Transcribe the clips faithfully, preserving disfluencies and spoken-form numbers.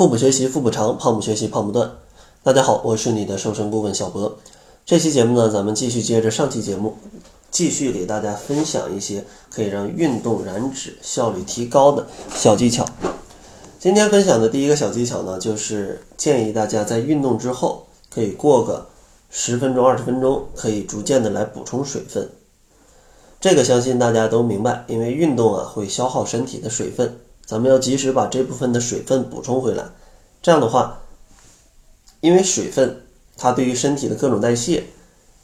腹部学习腹部长，胖不学习胖不断。大家好，我是你的瘦身顾问小博。这期节目呢，咱们继续接着上期节目，继续给大家分享一些可以让运动燃脂效率提高的小技巧。今天分享的第一个小技巧呢，就是建议大家在运动之后可以过个十分钟、二十分钟，可以逐渐的来补充水分。这个相信大家都明白，因为运动啊会消耗身体的水分，咱们要及时把这部分的水分补充回来。这样的话，因为水分它对于身体的各种代谢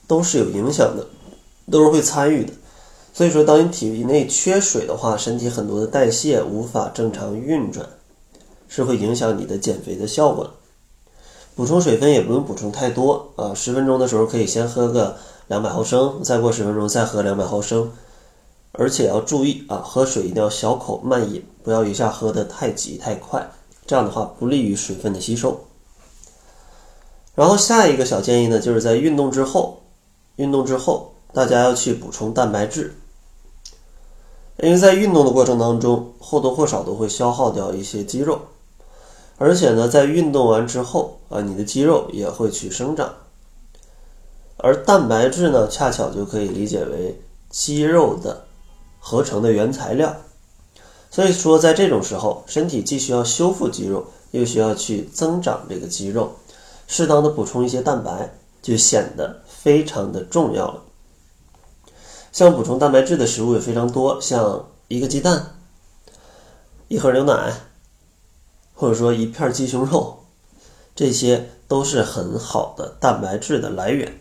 都是有影响的，都是会参与的。所以说当你体内缺水的话，身体很多的代谢无法正常运转，是会影响你的减肥的效果。补充水分也不用补充太多啊，十分钟的时候可以先喝个两百毫升，再过十分钟再喝两百毫升。而且要注意啊，喝水一定要小口慢饮，不要一下喝得太急太快，这样的话不利于水分的吸收。然后下一个小建议呢，就是在运动之后运动之后大家要去补充蛋白质。因为在运动的过程当中或多或少都会消耗掉一些肌肉，而且呢在运动完之后啊，你的肌肉也会去生长。而蛋白质呢，恰巧就可以理解为肌肉的合成的原材料。所以说在这种时候，身体既需要修复肌肉，又需要去增长这个肌肉，适当的补充一些蛋白就显得非常的重要了。像补充蛋白质的食物也非常多，像一个鸡蛋、一盒牛奶，或者说一片鸡胸肉，这些都是很好的蛋白质的来源。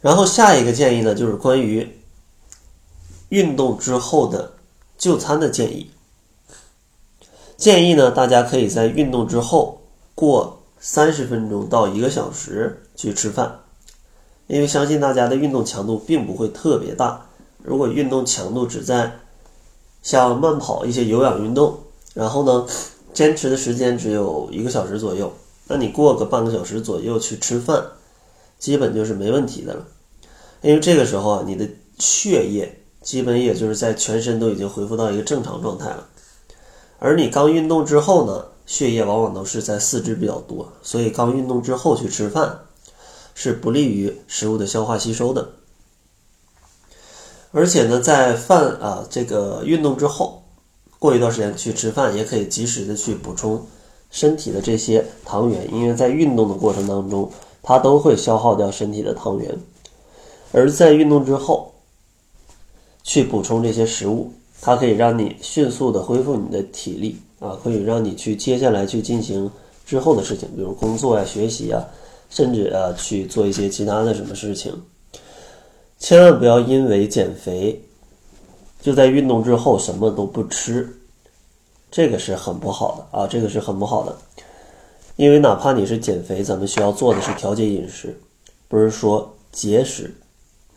然后下一个建议呢，就是关于运动之后的就餐的建议。建议呢，大家可以在运动之后过三十分钟到一个小时去吃饭。因为相信大家的运动强度并不会特别大，如果运动强度只在像慢跑一些有氧运动，然后呢坚持的时间只有一个小时左右，那你过个半个小时左右去吃饭基本就是没问题的了。因为这个时候啊，你的血液基本也就是在全身都已经恢复到一个正常状态了。而你刚运动之后呢，血液往往都是在四肢比较多，所以刚运动之后去吃饭是不利于食物的消化吸收的。而且呢在饭啊这个运动之后过一段时间去吃饭，也可以及时的去补充身体的这些糖原。因为在运动的过程当中它都会消耗掉身体的糖原，而在运动之后去补充这些食物，它可以让你迅速的恢复你的体力啊，可以让你去接下来去进行之后的事情，比如工作呀、啊、学习啊，甚至啊去做一些其他的什么事情。千万不要因为减肥就在运动之后什么都不吃，这个是很不好的啊，这个是很不好的。因为哪怕你是减肥，咱们需要做的是调节饮食，不是说节食。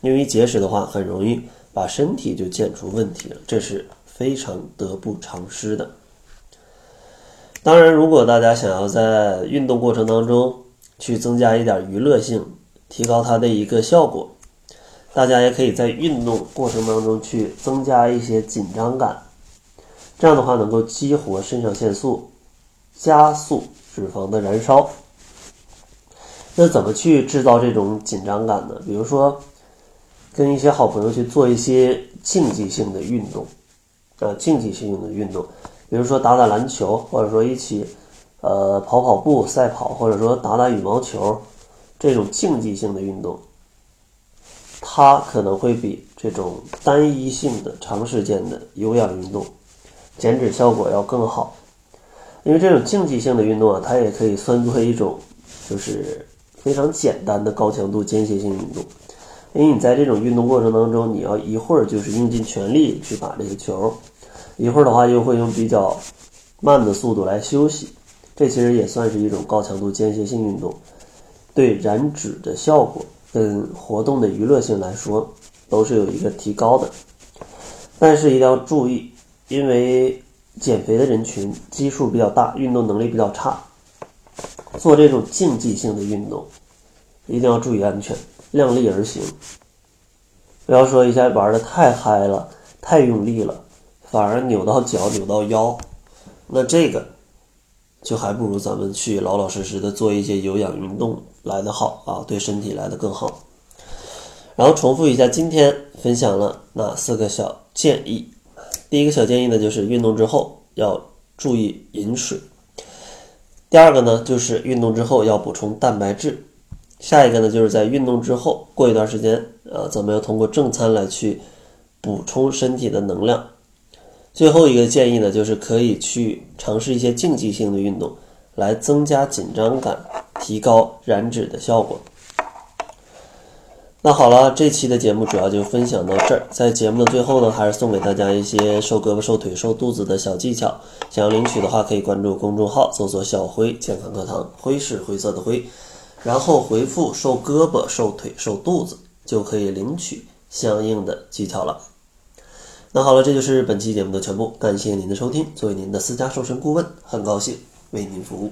因为节食的话很容易把身体就减出问题了，这是非常得不偿失的。当然如果大家想要在运动过程当中去增加一点娱乐性，提高它的一个效果，大家也可以在运动过程当中去增加一些紧张感，这样的话能够激活肾上腺素，加速脂肪的燃烧。那怎么去制造这种紧张感呢？比如说跟一些好朋友去做一些竞技性的运动啊，竞技性的运动，比如说打打篮球，或者说一起呃，跑跑步、赛跑，或者说打打羽毛球，这种竞技性的运动，它可能会比这种单一性的、长时间的有氧运动，减脂效果要更好。因为这种竞技性的运动啊，它也可以算作一种就是非常简单的高强度间歇性运动。因为你在这种运动过程当中，你要一会儿就是用尽全力去打这个球，一会儿的话又会用比较慢的速度来休息。这其实也算是一种高强度间歇性运动，对燃脂的效果跟活动的娱乐性来说都是有一个提高的。但是一定要注意，因为减肥的人群基数比较大，运动能力比较差，做这种竞技性的运动一定要注意安全，量力而行。不要说一下玩得太嗨了、太用力了，反而扭到脚、扭到腰，那这个就还不如咱们去老老实实的做一些有氧运动来得好啊，对身体来得更好。然后重复一下今天分享了哪四个小建议。第一个小建议呢，就是运动之后要注意饮水。第二个呢，就是运动之后要补充蛋白质。下一个呢，就是在运动之后过一段时间啊，咱们要通过正餐来去补充身体的能量。最后一个建议呢，就是可以去尝试一些竞技性的运动，来增加紧张感，提高燃脂的效果。那好了，这期的节目主要就分享到这儿。在节目的最后呢，还是送给大家一些瘦胳膊、瘦腿、瘦肚子的小技巧。想要领取的话，可以关注公众号，搜索小辉健康课堂，辉是灰色的灰，然后回复瘦胳膊、瘦腿、瘦肚子，就可以领取相应的技巧了。那好了，这就是本期节目的全部，感谢您的收听。作为您的私家瘦身顾问，很高兴为您服务。